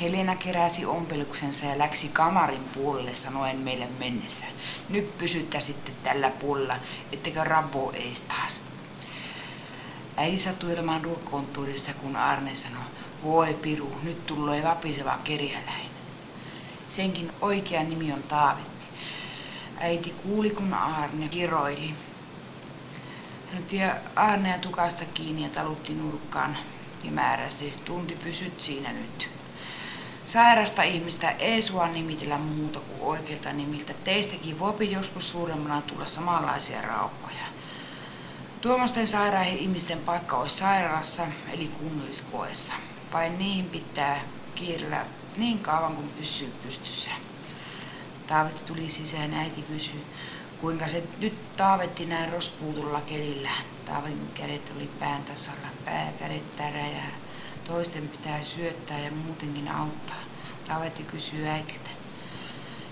Helena keräsi ompeluksensa ja läksi kamarin puolelle sanoen meille mennessä. Nyt pysyttä sitten tällä puolella, ettekö rabo ees taas. Äiti sattui olemaan ruokonttuudessa, kun Arne sanoi, voi piru, nyt tulee vapiseva kerjäläinen. Senkin oikea nimi on Taavetti. Äiti kuuli, kun Arne kiroili. Hän otti Arnea tukasta kiinni ja talutti nurkkaan ja määräsi, tunti pysyt siinä nyt. Sairasta ihmistä ei sua nimitellä muuta kuin oikealta nimiltä. Teistäkin voi joskus suuremmana tulla samanlaisia raukkoja. Tuommoisten sairaiden ihmisten paikka olisi sairaalassa, eli kunnalliskoessa. Vain niihin pitää kiirellä niin kauan kuin pysyy pystyssä. Taavetti tuli sisään, äiti kysyi, kuinka se nyt Taavetti näin rospuutulla kelillä. Taavetin kädet oli pään tasalla, pääkädet täräjää. Toisten pitää syöttää ja muutenkin auttaa. Taavetti kysyi äitiltä.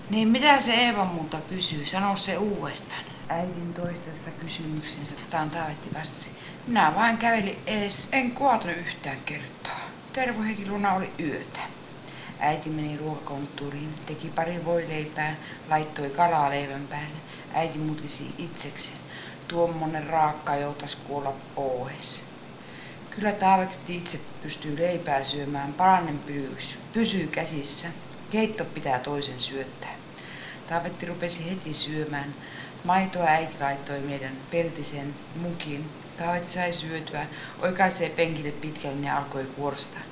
Niin mitä se Eeva muuta kysyy? Sano se uudestaan. Äidin toistessa kysymyksensä. Taavetti vastasi. Minä vain kävelin ees. En kuotunut yhtään kertaa. Tervohekin luona oli yötä. Äiti meni ruokakonttuuriin, teki pari voileipää, laittoi kalaa leivän päälle. Äiti mutisi itsekseen. Tuommoinen raakka joutas kuolla pois. Kyllä Taavetti itse pystyy leipää syömään, palanen pysyy käsissä. Keitto pitää toisen syöttää. Taavetti rupesi heti syömään. Maitoa äiti laittoi meidän peltisen mukiin. Taavetti sai syötyä, oikaisee penkille pitkälle ja alkoi kuorsata.